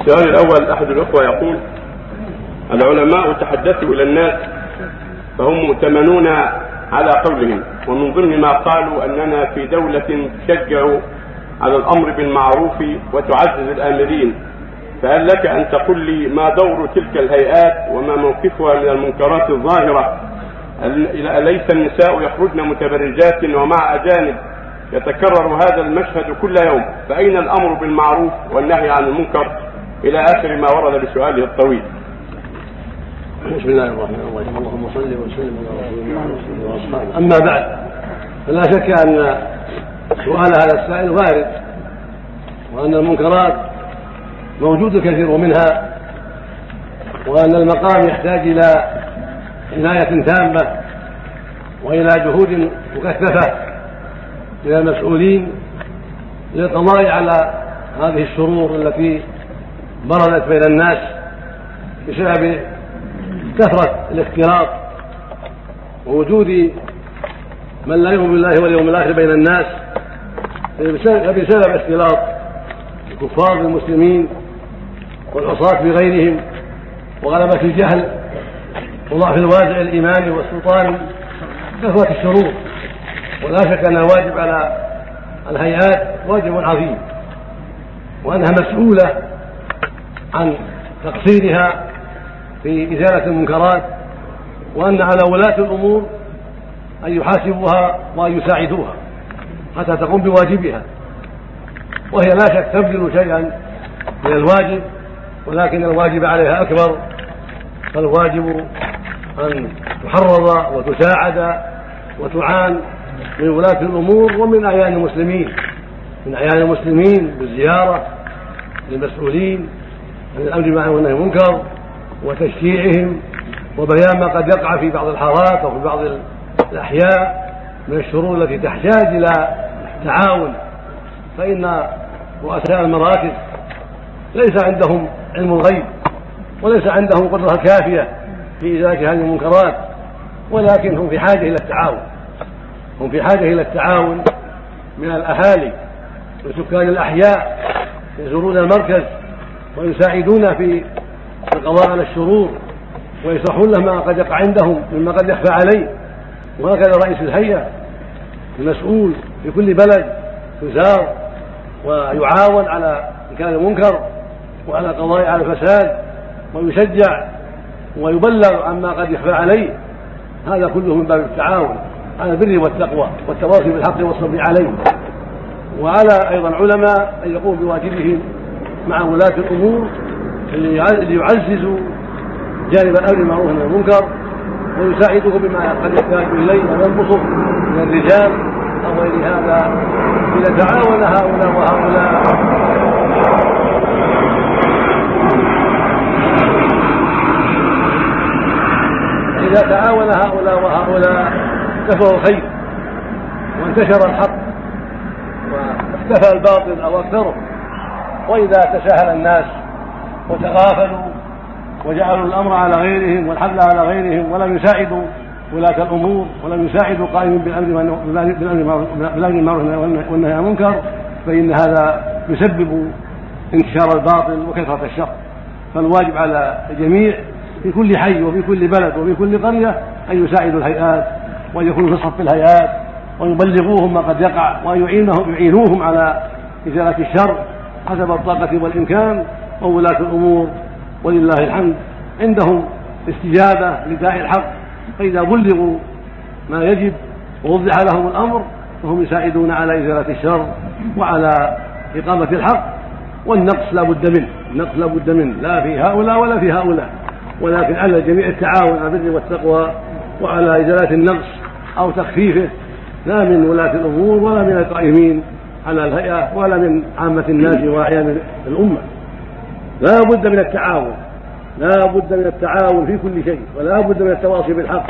السؤال الأول، أحد الأخوة يقول: العلماء تحدثوا إلى الناس فهم مؤتمنون على قولهم، ومن ضمن ما قالوا أننا في دولة تشجع على الأمر بالمعروف وتعزز الآمرين، فهل لك أن تقول لي ما دور تلك الهيئات وما موقفها من المنكرات الظاهرة؟ أليس النساء يخرجن متبرجات ومع أجانب؟ يتكرر هذا المشهد كل يوم، فأين الأمر بالمعروف والنهي عن المنكر؟ إلى آخر ما ورد بسؤاله الطويل. بسم الله الرحمن الرحيم، اللهم صل وسلم على رسول الله وأصحابه. أما بعد، فلا شك أن سؤال هذا السائل وارد، وأن المنكرات موجود الكثير منها، وأن المقام يحتاج إلى عناية تامة وإلى جهود مكثفة من المسؤولين للقضاء على هذه الشرور التي بردت بين الناس بسبب كثرة الاختلاط ووجود من لا يؤمن بالله واليوم الآخر بين الناس، بسبب اختلاط الكفار بالمسلمين والعصاة بغيرهم، وغلبة الجهل وضعف الوازع الإيماني والسلطاني، كثرة الشرور. ولا شك أن الواجب على الهيئات واجب عظيم، وأنها مسؤولة عن تقصيرها في إزالة المنكرات، وأن على ولاة الأمور أن يحاسبوها وأن يساعدوها حتى تقوم بواجبها، وهي لا شك تبذل شيئا من الواجب، ولكن الواجب عليها أكبر، فالواجب أن تحرض وتساعد وتعان من ولاة الأمور ومن أعيان المسلمين، بالزيارة للمسؤولين عن الأمر بالمعروف والنهي عن المنكر وتشجيعهم، وبيان ما قد يقع في بعض الحارات وفي بعض الأحياء من الشرور التي تحتاج إلى تعاون. فإن رؤساء المراكز ليس عندهم علم الغيب، وليس عندهم قدرة كافية في إزالة هذه المنكرات، ولكن هم في حاجة إلى التعاون، من الأهالي وسكان الأحياء يزورون المركز ويساعدون في القضاء على الشرور، ويشرحون له ما قد يقع عندهم مما قد يخفى عليه. وهكذا رئيس الهيئة المسؤول في كل بلد يزار ويعاون على إنكار المنكر وعلى القضاء على الفساد، ويشجع ويبلغ عما قد يخفى عليه. هذا كله من باب التعاون على البر والتقوى والتواصي بالحق والصبر عليه. وعلى أيضا العلماء أن يقوموا بواجبهم مع ولاة الأمور ليعززوا جانب الأمر بالمعروف والنهي عن المنكر، ويساعدهم بما قد يحتاج إليه وينبسط من الرجال أو غير هذا ليتعاون هؤلاء وهؤلاء. إذا تعاون هؤلاء وهؤلاء كفوا الخير وانتشر الحق واختفى الباطل أو أكثره. وإذا تساهل الناس وتغافلوا وجعلوا الأمر على غيرهم والحل على غيرهم، ولم يساعدوا ولاة الأمور، ولم يساعدوا قائمين بالأمر بالمعروف والنهي عن المنكر، فإن هذا يسبب انتشار الباطل وكثرة الشر. فالواجب على الجميع في كل حي وفي كل بلد وفي كل قرية أن يساعدوا الهيئات، وأن يكونوا في صف الهيئات، ويبلغوهم ما قد يقع، وأن يعينوهم على إزالة الشر حسب الطاقة والإمكان. وولاة الأمور ولله الحمد عندهم استجابة لداعي الحق، فإذا بلغوا ما يجب ووضح لهم الأمر فهم يساعدون على إزالة الشر وعلى إقامة الحق. والنقص لا بد منه، لا في هؤلاء ولا في هؤلاء، ولكن على الجميع التعاون على البر والتقوى وعلى إزالة النقص أو تخفيفه، لا من ولاة الأمور ولا من القائمين على الهيئة ولا من عامة الناس وأعيان الأمة. لا بد من التعاون، في كل شيء، ولا بد من التواصي بالحق.